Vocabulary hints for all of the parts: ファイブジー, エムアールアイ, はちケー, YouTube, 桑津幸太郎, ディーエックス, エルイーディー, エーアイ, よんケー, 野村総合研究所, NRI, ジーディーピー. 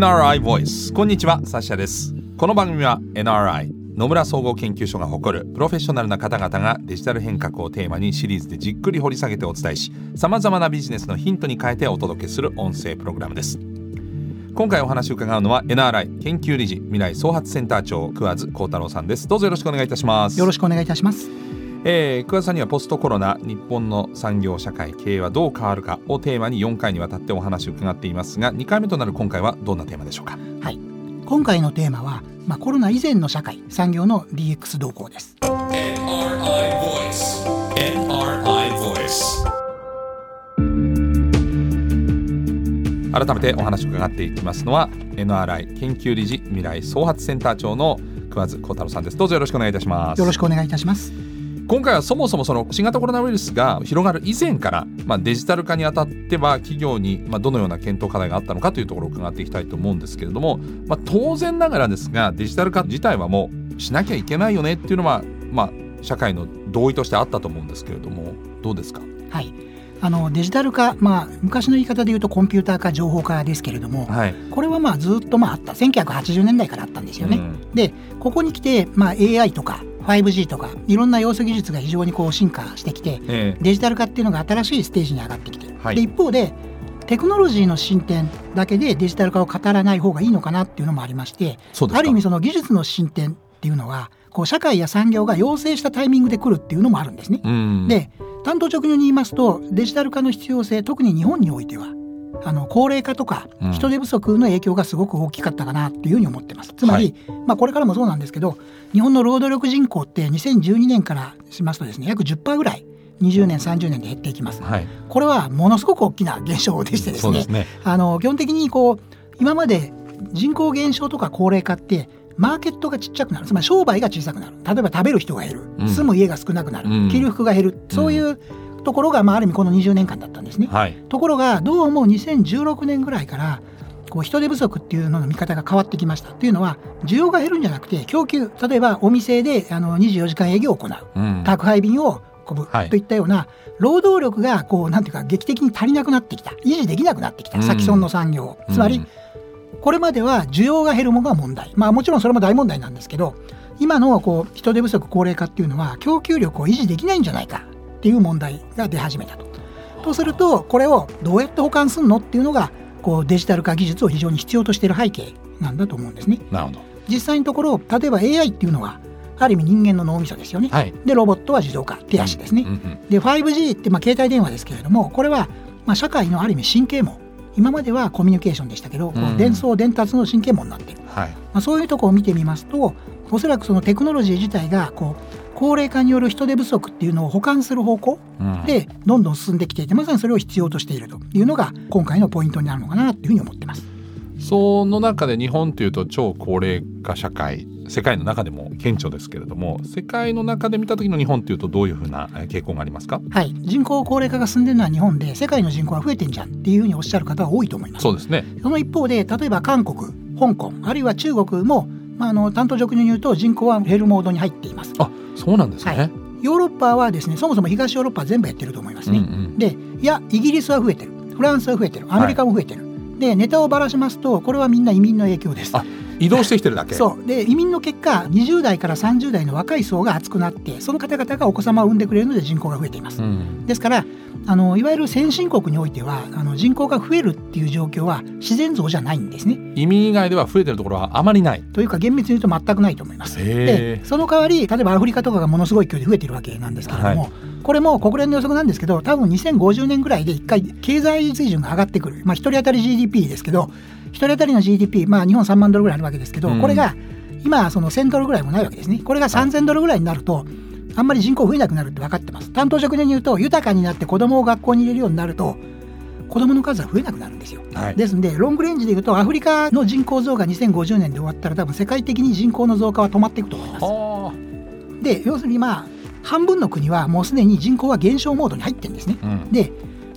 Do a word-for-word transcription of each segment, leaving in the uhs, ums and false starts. エヌアールアイ Voice。 こんにちは、サッシャです。この番組は エヌアールアイ 野村総合研究所が誇るプロフェッショナルな方々がデジタル変革をテーマにシリーズでじっくり掘り下げてお伝えし、様々なビジネスのヒントに変えてお届けする音声プログラムです。今回お話を伺うのは エヌアールアイ 研究理事未来創発センター長桑津幸太郎さんです。どうぞよろしくお願いいたします。よろしくお願いいたします。えー、桑津さんにはポストコロナ日本の産業社会経営はどう変わるかをテーマによんかいにわたってお話を伺っていますが、にかいめとなる今回はどんなテーマでしょうか。はい、今回のテーマは、まあ、コロナ以前の社会産業の ディーエックス 動向です。 エヌアールアイ Voice。 エヌアールアイ Voice。 改めてお話を伺っていきますのは エヌアールアイ 研究理事未来創発センター長の桑津幸太郎さんです。どうぞよろしくお願いいたします。よろしくお願いいたします。今回はそもそもその新型コロナウイルスが広がる以前から、まあ、デジタル化にあたっては企業にどのような検討課題があったのかというところを伺っていきたいと思うんですけれども、まあ、当然ながらですがデジタル化自体はもうしなきゃいけないよねっていうのは、まあ、社会の同意としてあったと思うんですけれども、どうですか。はい、あのデジタル化、まあ、昔の言い方で言うとコンピューター化情報化ですけれども、はい、これはまあずっとまああったせんきゅうひゃくはちじゅうねんだいからあったんですよね。うん、でここに来て、まあ、エーアイ とか ファイブジー とかいろんな要素技術が非常にこう進化してきて、えー、デジタル化っていうのが新しいステージに上がってきて、はい、で一方でテクノロジーの進展だけでデジタル化を語らない方がいいのかなっていうのもありまして、ある意味その技術の進展っていうのはこう社会や産業が要請したタイミングで来るっていうのもあるんですね。うん、で単刀直入に言いますとデジタル化の必要性、特に日本においてはあの高齢化とか人手不足の影響がすごく大きかったかなというふうに思ってます。つまり、はい、まあ、これからもそうなんですけど日本の労働力人口ってにせんじゅうにねんからしますとですね約 じゅっパーセント ぐらいにじゅうねんさんじゅうねんで減っていきます。はい、これはものすごく大きな現象でしてですね、そうですね、あの基本的にこう今まで人口減少とか高齢化ってマーケットがちっちゃくなる、つまり商売が小さくなる、例えば食べる人が減る、うん、住む家が少なくなる、うん、着る服が減る、そういうところが、まあ、ある意味このにじゅうねんかんだったんですね。はい、ところがどうもにせんじゅうろくねんぐらいからこう人手不足っていうのの見方が変わってきました。というのは需要が減るんじゃなくて供給、例えばお店であのにじゅうよじかん営業を行う、うん、宅配便を運ぶといったような、はい、労働力がこうなんていうか劇的に足りなくなってきた、維持できなくなってきた、うん、先その産業、つまり、うん、これまでは需要が減るものが問題、まあ、もちろんそれも大問題なんですけど、今のこう人手不足高齢化っていうのは供給力を維持できないんじゃないかっていう問題が出始めたと。とするとこれをどうやって補完するのっていうのがこうデジタル化技術を非常に必要としている背景なんだと思うんですね。なるほど。実際のところ例えば エーアイ っていうのはある意味人間の脳みそですよね。はい、でロボットは自動化手足ですね。うんうんうん、で ファイブジー ってまあ携帯電話ですけれども、これはまあ社会のある意味神経網、今まではコミュニケーションでしたけど、うん、伝送伝達の神経網になっている。はい、まあ、そういうところを見てみますと、おそらくそのテクノロジー自体がこう高齢化による人手不足っていうのを補完する方向でどんどん進んできていて、まさにそれを必要としているというのが今回のポイントになるのかなというふうに思っています。その中で日本というと超高齢化社会、世界の中でも顕著ですけれども、世界の中で見た時の日本というとどういうふうな傾向がありますか。はい、人口高齢化が進んでいるのは日本で、世界の人口は増えてんじゃんっていうふうにおっしゃる方は多いと思います。そうですね。その一方で例えば韓国、香港、あるいは中国も、まあ、あの担当職に言うと人口は減るモードに入っています。あ、そうなんですね。はい、ヨーロッパはですね、そもそも東ヨーロッパは全部減ってると思いますね。うんうん、でいやイギリスは増えてる、フランスは増えてる、アメリカも増えてる、はい、でネタをばらしますとこれはみんな移民の影響です。あ、移動してきてるだけ。そうで、移民の結果にじゅう代からさんじゅう代の若い層が厚くなって、その方々がお子様を産んでくれるので人口が増えています。うん、ですからあのいわゆる先進国においてはあの人口が増えるっていう状況は自然増じゃないんですね。移民以外では増えてるところはあまりないというか、厳密に言うと全くないと思います。でその代わり例えばアフリカとかがものすごい勢いで増えてるわけなんですけれども、はい、これも国連の予測なんですけど、多分にせんごじゅうねんぐらいで一回経済水準が上がってくる、まあ、ひとり当たり ジーディーピー ですけど、ひとり当たりの ジーディーピー、まあ、日本さんまんドルぐらいあるわけですけど、うん、これが今そのせんドルぐらいもないわけですね。これがさんぜんドルぐらいになると、はい、あんまり人口増えなくなるって分かってます。担当職に言うと豊かになって子供を学校に入れるようになると子供の数は増えなくなるんですよ。はい、ですのでロングレンジで言うとアフリカの人口増がにせんごじゅうねんで終わったら多分世界的に人口の増加は止まっていくと思います。で要するにまあ半分の国はもうすでに人口は減少モードに入ってるんですね。うん、で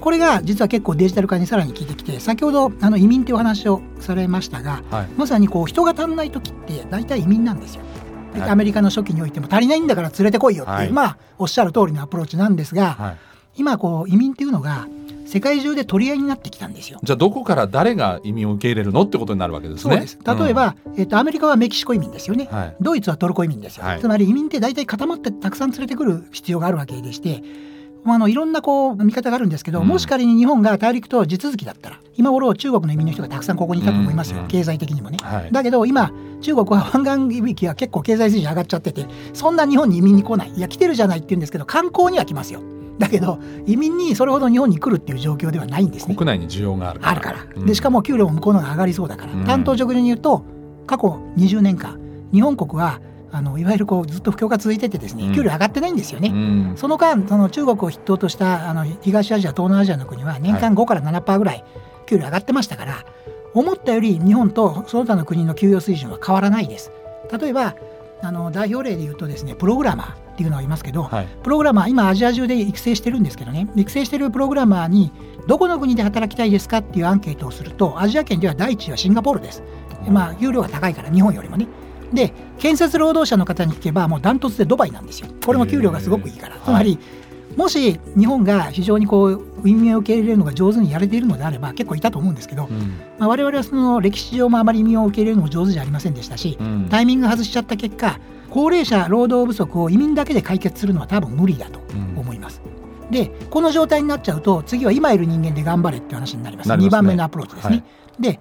これが実は結構デジタル化にさらに効いてきて、先ほどあの移民というお話をされましたが、はい、まさにこう人が足んない時って大体移民なんですよ。アメリカの初期においても足りないんだから連れてこいよっていう、はい、まあおっしゃる通りのアプローチなんですが、はい、今こう移民っていうのが世界中で取り合いになってきたんですよ。じゃあどこから誰が移民を受け入れるのってことになるわけですね。そうです。例えば、うんえー、とアメリカはメキシコ移民ですよね、はい、ドイツはトルコ移民ですよ、はい、つまり移民って大体固まってたくさん連れてくる必要があるわけでして、あのいろんなこう見方があるんですけど、うん、もし仮に日本が大陸と地続きだったら今頃中国の移民の人がたくさんここにいたと思いますよ、うんうん、経済的にもね、はい、だけど今中国は湾岸域は結構経済水準上がっちゃってて、そんな日本に移民に来ない、いや来てるじゃないって言うんですけど、観光には来ますよ。だけど移民にそれほど日本に来るっていう状況ではないんですね。国内に需要があるから、あるから、うん、でしかも給料も向こうの方が上がりそうだから、うん、担当直入に言うと過去にじゅうねんかん日本国はあのいわゆるこうずっと不況が続いててですね、給料上がってないんですよね、うん、その間その中国を筆頭としたあの東アジア東南アジアの国は年間ごからななパーセントぐらい給料上がってましたから、はい、思ったより日本とその他の国の給与水準は変わらないです。例えばあの代表例で言うとですね、プログラマーっていうのがいますけど、はい、プログラマー今アジア中で育成してるんですけどね、育成してるプログラマーにどこの国で働きたいですかっていうアンケートをすると、アジア圏では第一はシンガポールです、うん、まあ給料が高いから日本よりもね。で建設労働者の方に聞けばもうダントツでドバイなんですよ。これも給料がすごくいいから、つまり、はい、もし日本が非常にこう移民を受け入れるのが上手にやれているのであれば結構いたと思うんですけど、うんまあ、我々はその歴史上もあまり移民を受け入れるのも上手じゃありませんでしたし、うん、タイミング外しちゃった結果、高齢者労働不足を移民だけで解決するのは多分無理だと思います、うん、でこの状態になっちゃうと次は今いる人間で頑張れって話になります、なりますね、にばんめのアプローチですね、はい、で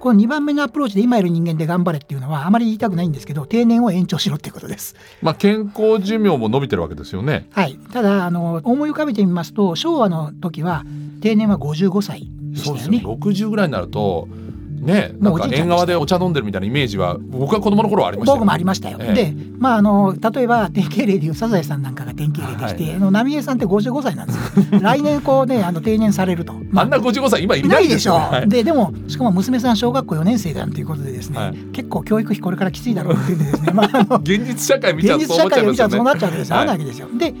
このにばんめのアプローチで今いる人間で頑張れっていうのはあまり言いたくないんですけど、定年を延長しろっていうことです、まあ、健康寿命も伸びてるわけですよね、はい、ただあの思い浮かべてみますと昭和の時は定年はごじゅうごさいでしたよね。そうですよ、ろくじゅうぐらいになるとね、なんか縁側でお茶飲んでるみたいなイメージは僕は子供の頃はありましたよ、ね、僕もありましたよ、ええ、で、まあ、あの例えば典型例でいうサザエさんなんかが典型例でして、はい、あの浪江さんってごじゅうごさいなんですよ来年こう、ね、あの定年されると、まあ、あんなごじゅうごさい今いないですよ、ね、いないでしょ、はい、で、でもしかも娘さん小学校よねんせいだということでですね、はい、結構教育費これからきついだろうっていうんでですね、まあ、あの現実社会見ちゃうとそう思っちゃいますよね。現実社会見ちゃうとそうなっちゃうわけですよ、はい、合わないわけですよ。で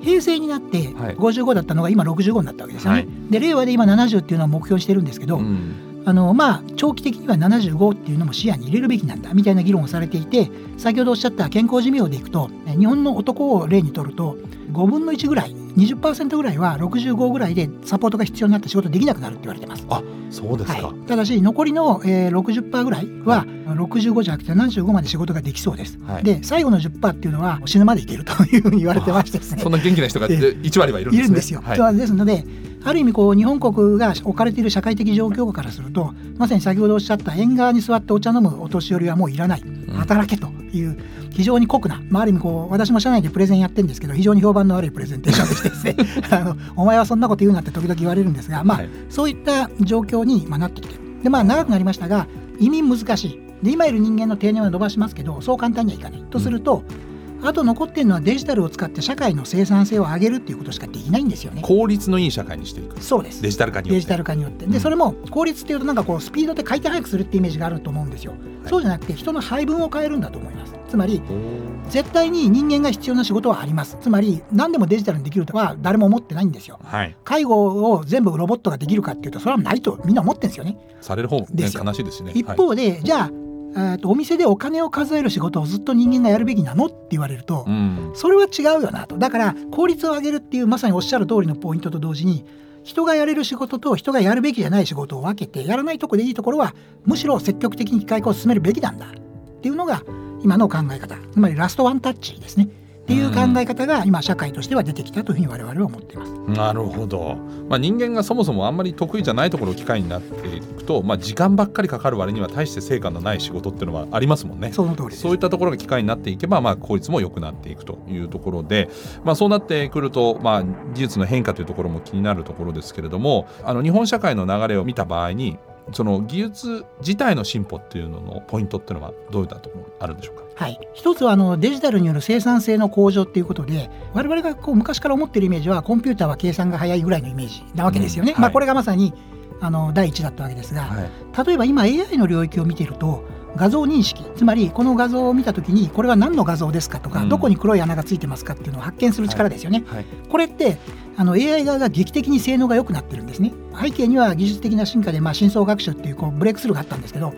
平成になってごじゅうごだったのが今ろくじゅうごになったわけですよね、はい、で令和で今ななじゅうっていうのを目標にしてるんですけど、うん、あのまあ、長期的にはななじゅうごっていうのも視野に入れるべきなんだみたいな議論をされていて、先ほどおっしゃった健康寿命でいくと日本の男を例にとるとごぶんのいちぐらい にじゅっパーセント ぐらいはろくじゅうごぐらいでサポートが必要になって仕事できなくなるって言われてます。あ、そうですか、はい、ただし残りの、えー、ろくじゅっパーセント ぐらいはろくじゅうごじゃなくてななじゅうごまで仕事ができそうです、はい、で最後の じゅっパーセント っていうのは死ぬまでいけるというふうに言われてましてですね、そんな元気な人がいち割はいるんですね、いるんですよ、はい、ですのである意味こう日本国が置かれている社会的状況からすると、まさに先ほどおっしゃった縁側に座ってお茶飲むお年寄りはもういらない、働けという非常に酷な、まあ、ある意味こう私も社内でプレゼンやってるんですけど非常に評判の悪いプレゼンテーションでしてですねあのお前はそんなこと言うなって時々言われるんですが、まあ、はい、そういった状況になってきてる。で、まあ、長くなりましたが移民難しいで今いる人間の定年は伸ばしますけどそう簡単にはいかないとすると、うん、あと残ってるのはデジタルを使って社会の生産性を上げるっていうことしかできないんですよね。効率のいい社会にしていく。そうです、デジタル化によって、デジタル化によって、うん、でそれも効率っていうとなんかこうスピードで回転早くするってイメージがあると思うんですよ、はい、そうじゃなくて人の配分を変えるんだと思います。つまり絶対に人間が必要な仕事はあります。つまり何でもデジタルにできるとは誰も思ってないんですよ、はい、介護を全部ロボットができるかっていうとそれはないとみんな思ってるんですよね。される方も、ね、悲しいですね。一方で、はい、じゃあえー、とお店でお金を数える仕事をずっと人間がやるべきなのって言われると、うん、それは違うよなと。だから効率を上げるっていうまさにおっしゃる通りのポイントと同時に人がやれる仕事と人がやるべきじゃない仕事を分けてやらないとこでいいところはむしろ積極的に機械化を進めるべきなんだっていうのが今の考え方、つまりラストワンタッチですねっていう考え方が今社会としては出てきたというふうに我々は思っています、うん、なるほど、まあ、人間がそもそもあんまり得意じゃないところを機会になっていくと、まあ、時間ばっかりかかる割には大して成果のない仕事っていうのはありますもんね。その通りです。そういったところが機会になっていけば、まあ、効率も良くなっていくというところで、まあ、そうなってくると、まあ、技術の変化というところも気になるところですけれども、あの日本社会の流れを見た場合にその技術自体の進歩っていうののポイントっていうのはどういったところあるんでしょうか。はい、一つはあのデジタルによる生産性の向上ということで我々がこう昔から思っているイメージはコンピューターは計算が早いぐらいのイメージなわけですよね、うん、はい、まあ、これがまさにあの第一だったわけですが、はい、例えば今 エーアイ の領域を見ていると画像認識、つまりこの画像を見たときにこれは何の画像ですかとか、うん、どこに黒い穴がついてますかっていうのを発見する力ですよね、はいはい、これってあの エーアイ 側が劇的に性能が良くなってるんですね。背景には技術的な進化で、まあ、深層学習っていう、こうブレイクスルーがあったんですけど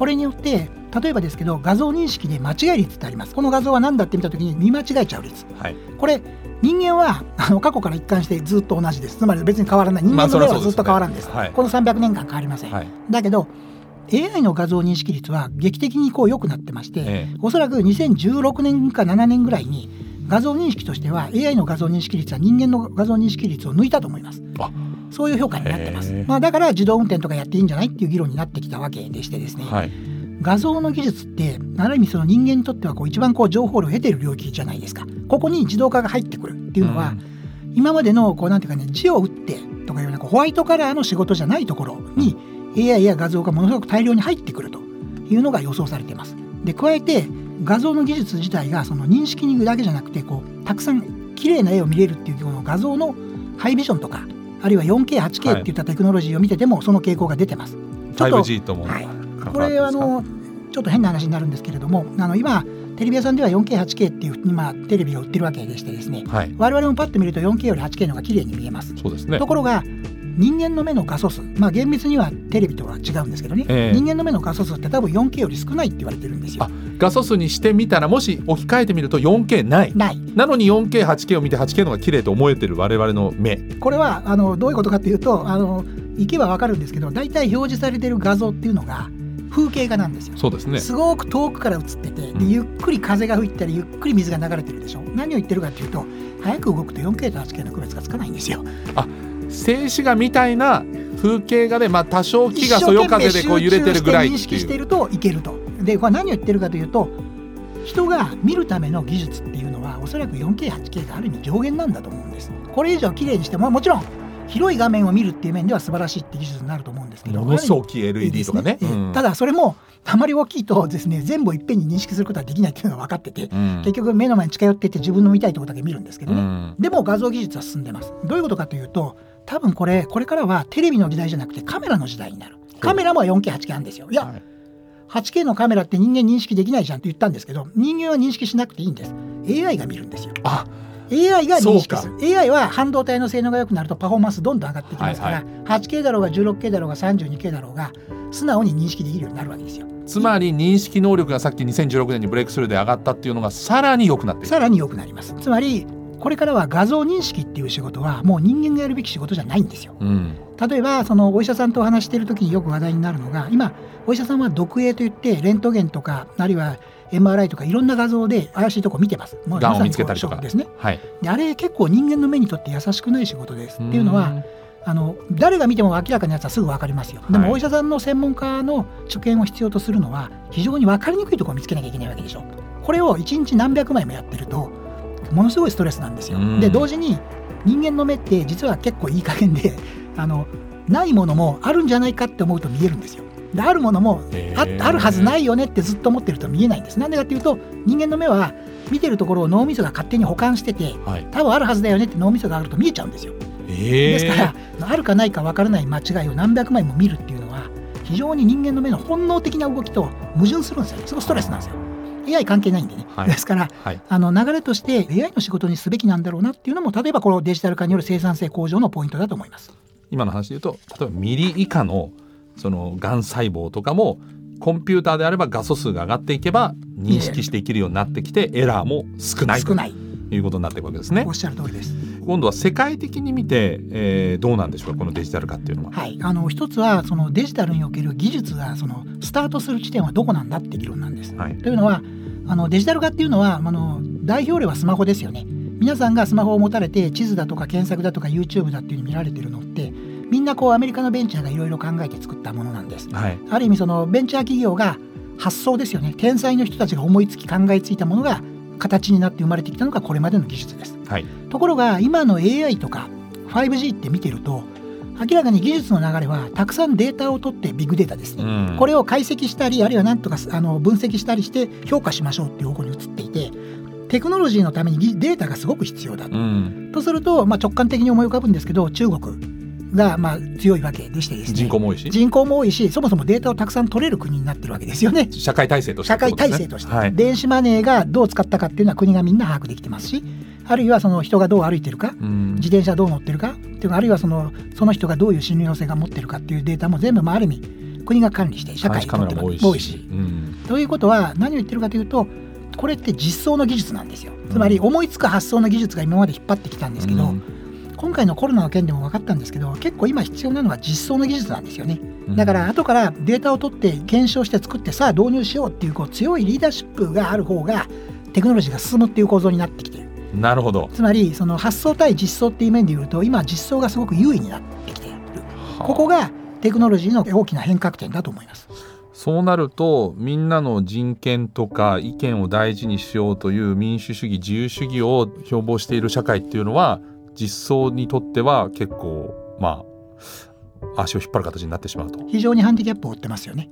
これによって例えばですけど画像認識で間違い率ってあります。この画像は何だって見たときに見間違えちゃう率、はい、これ人間はあの過去から一貫してずっと同じです。つまり別に変わらない。人間の例はずっと変わらんです、まあそらそうですね、はい、このさんびゃくねんかん変わりません、はい、だけど エーアイ の画像認識率は劇的にこう良くなってまして、ええ、おそらくにせんじゅうろくねんかななねんぐらいに画像認識としては エーアイ の画像認識率は人間の画像認識率を抜いたと思います。あ、そういう評価になってます、まあ、だから自動運転とかやっていいんじゃないっていう議論になってきたわけでしてですね、はい、画像の技術ってある意味その人間にとってはこう一番こう情報量を得ている領域じゃないですか。ここに自動化が入ってくるっていうのは、うん、今までのこうなんていうかね字を打ってとかいうようなこうホワイトカラーの仕事じゃないところに エーアイ や画像がものすごく大量に入ってくるというのが予想されています。で加えて画像の技術自体がその認識にだけじゃなくてこうたくさん綺麗な絵を見れるっていうこの画像のハイビジョンとかあるいは よんケー、はちケー っていったテクノロジーを見ててもその傾向が出てます。ちょっと ファイブジー とも、はい、これはあのちょっと変な話になるんですけれどもあの今テレビ屋さんでは よんケー、はちケー っていう今テレビを売ってるわけでしてですね、はい、我々もパッと見ると よんケー より はちケー の方が綺麗に見えます。そうですね。ところが人間の目の画素数、まあ、厳密にはテレビとは違うんですけどね、えー、人間の目の画素数って多分 よんケー より少ないって言われてるんですよ。あ、画素数にしてみたらもし置き換えてみると よんケー ない、ないなのに よんケー、はちケー を見て はちケー の方が綺麗と思えてる我々の目、これはあのどういうことかというとあの行けば分かるんですけどだいたい表示されてる画像っていうのが風景画なんですよ。そうですね。すごく遠くから映っててでゆっくり風が吹いたりゆっくり水が流れてるでしょ。何を言ってるかというと早く動くと よんケー と はちケー の区別がつかないんですよ。あ、静止画みたいな風景画で、まあ、多少木がそよ風でこう揺れてるぐらいっていう一生懸命集中して認識しているといけると。でこれ何を言ってるかというと人が見るための技術っていうのはおそらく よんケー、はちケー がある意味上限なんだと思うんです。これ以上綺麗にしてももちろん広い画面を見るっていう面では素晴らしいって技術になると思うんですけどものすごく大きい エルイーディー とかね、うん、ただそれもあまり大きいとですね全部をいっぺんに認識することはできないっていうのが分かってて、うん、結局目の前に近寄っていって自分の見たいところだけ見るんですけどね、うん、でも画像技術は進んでます。どういうことかというと多分これこれからはテレビの時代じゃなくてカメラの時代になる。カメラも よんケー、はちケー あるんですよ。いや、はい、はちケー のカメラって人間認識できないじゃんって言ったんですけど人間は認識しなくていいんです。 エーアイ が見るんですよ。あ、エーアイ が認識する。 エーアイ は半導体の性能が良くなるとパフォーマンスどんどん上がってきますから、はいはい、はちケー だろうが じゅうろくケー だろうが さんじゅうにケー だろうが素直に認識できるようになるわけですよ。つまり認識能力がさっきにせんじゅうろくねんにブレイクスルーで上がったっていうのがさらに良くなっている。さらに良くなります。つまりこれからは画像認識っていう仕事はもう人間がやるべき仕事じゃないんですよ、うん、例えばそのお医者さんとお話している時によく話題になるのが今お医者さんは読影といってレントゲンとかあるいは エムアールアイ とかいろんな画像で怪しいとこ見てます。がんを見つけたりとかですね、はい、であれ結構人間の目にとって優しくない仕事ですっていうのはあの誰が見ても明らかなやつはすぐ分かりますよ。でもお医者さんの専門家の所見を必要とするのは非常に分かりにくいところを見つけなきゃいけないわけでしょ。これをいちにち何百枚もやってるとものすごいストレスなんですよ。で同時に人間の目って実は結構いい加減であのないものもあるんじゃないかって思うと見えるんですよ。であるものも あ, あるはずないよねってずっと思ってると見えないんです。なんでかっていうと人間の目は見てるところを脳みそが勝手に補完してて、はい、多分あるはずだよねって脳みそがあると見えちゃうんですよ。ですからあるかないか分からない間違いを何百枚も見るっていうのは非常に人間の目の本能的な動きと矛盾するんですよ。すごいストレスなんですよ。エーアイ 関係ないんでね、はい、ですから、はい、あの流れとして エーアイ の仕事にすべきなんだろうなっていうのも例えばこのデジタル化による生産性向上のポイントだと思います。今の話でいうと例えばミリ以下のそのがん細胞とかもコンピューターであれば画素数が上がっていけば認識していけるようになってきてエラーも少ない少ないということになっていくわけですね。おっしゃる通りです。今度は世界的に見て、えー、どうなんでしょうかこのデジタル化っていうのは。はい、あの一つはそのデジタルにおける技術がそのスタートする地点はどこなんだって議論なんです、はい、というのはあのデジタル化っていうのはあの代表例はスマホですよね。皆さんがスマホを持たれて地図だとか検索だとか YouTube だっていうのを見られてるのってみんなこうアメリカのベンチャーがいろいろ考えて作ったものなんです、はい、ある意味そのベンチャー企業が発想ですよね。天才の人たちが思いつき考えついたものが形になって生まれてきたのがこれまでの技術です、はい、ところが今の エーアイ とか ファイブジー って見てると明らかに技術の流れはたくさんデータを取ってビッグデータですね、うん、これを解析したりあるいはなんとかあの分析したりして評価しましょうっていう方向に移っていてテクノロジーのためにデータがすごく必要だと、うん、とすると、まあ、直感的に思い浮かぶんですけど中国がまあ強いわけでしてですね、人口も多いし人口も多いしそもそもデータをたくさん取れる国になってるわけですよね。社会体制として、ね、社会体制として、はい、電子マネーがどう使ったかっていうのは国がみんな把握できてますしあるいはその人がどう歩いてるか自転車どう乗ってるかっていうあるいはその、その人がどういう信用性が持ってるかっていうデータも全部、まあ、ある意味国が管理して社会が多いし、うん、ということは何を言ってるかというと、これって実装の技術なんですよ。つまり思いつく発想の技術が今まで引っ張ってきたんですけど、うん、今回のコロナの件でも分かったんですけど、結構今必要なのは実装の技術なんですよね。だから後からデータを取って検証して作ってさあ導入しようっていう、こう強いリーダーシップがある方がテクノロジーが進むっていう構造になってきている。なるほど。つまりその発想対実装っていう面で言うと、今実装がすごく優位になってきている、はあ、ここがテクノロジーの大きな変革点だと思います。そうなるとみんなの人権とか意見を大事にしようという民主主義自由主義を標榜している社会っていうのは、実装にとっては結構まあ足を引っ張る形になってしまうと、非常にハンディキャップを負ってますよね。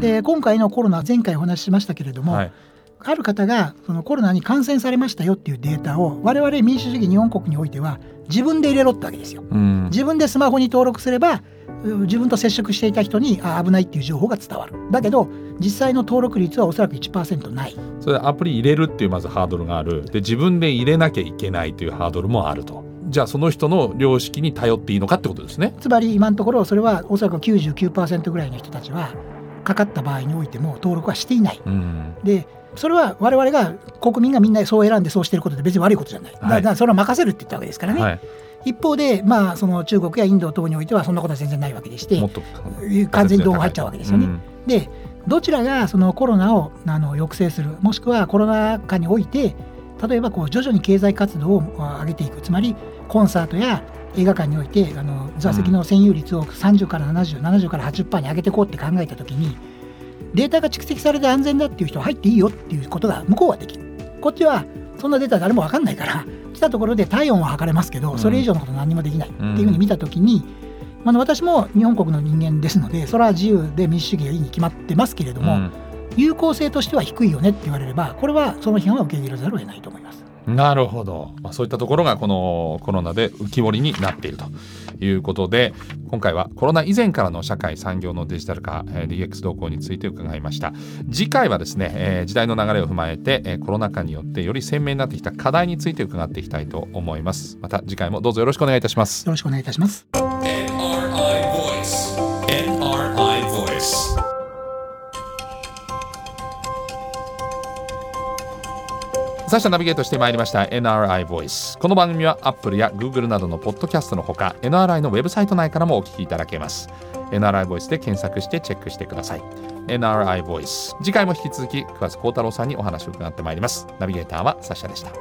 で、今回のコロナ、前回お話ししましたけれども、はい、ある方がそのコロナに感染されましたよっていうデータを我々民主主義日本国においては自分で入れろってわけですよ。うん、自分でスマホに登録すれば自分と接触していた人にあ危ないっていう情報が伝わる。だけど実際の登録率はおそらく いちパーセント ない。それアプリ入れるっていうまずハードルがある。で、自分で入れなきゃいけないというハードルもあると。じゃあその人の良識に頼っていいのかってことですね。つまり今のところそれはおそらく きゅうじゅうきゅうパーセント ぐらいの人たちはかかった場合においても登録はしていない。うん、でそれは我々が国民がみんなそう選んでそうしていることで別に悪いことじゃない、はい、だからそれを任せるって言ったわけですからね。はい、一方で、まあ、その中国やインド等においてはそんなことは全然ないわけでして、もっと完全にどうも入っちゃうわけですよね。うん、でどちらがそのコロナをあの抑制する、もしくはコロナ禍において例えばこう徐々に経済活動を上げていく、つまりコンサートや映画館においてあの座席の占有率をさんじゅうからななじゅう、ななじゅうからはちじゅっパーセントに上げていこうって考えたときに、データが蓄積されて安全だっていう人は入っていいよっていうことが向こうはできる。こっちはそんなデータ誰も分かんないから来たところで体温は測れますけど、それ以上のこと何もできないっていう風に見たときに、うん、あの私も日本国の人間ですので、それは自由で民主主義がいいに決まってますけれども、うん、有効性としては低いよねって言われれば、これはその批判は受け入れざるを得ないと思います。なるほど。まあ、そういったところがこのコロナで浮き彫りになっているということで、今回はコロナ以前からの社会産業のデジタル化 ディーエックス 動向について伺いました。次回はですね、えー、時代の流れを踏まえて、えー、コロナ禍によってより鮮明になってきた課題について伺っていきたいと思います。また次回もどうぞよろしくお願いいたします。よろしくお願いいたします。 エヌアールアイ Voice エヌアールアイ Voice。サッシャナビゲートしてまいりました エヌアールアイ Voice。 この番組は Apple や Google などのポッドキャストのほか エヌアールアイ のウェブサイト内からもお聞きいただけます。 エヌアールアイ Voice で検索してチェックしてください。 エヌアールアイ Voice、 次回も引き続き桑津幸太郎さんにお話を伺ってまいります。ナビゲーターはサッシャでした。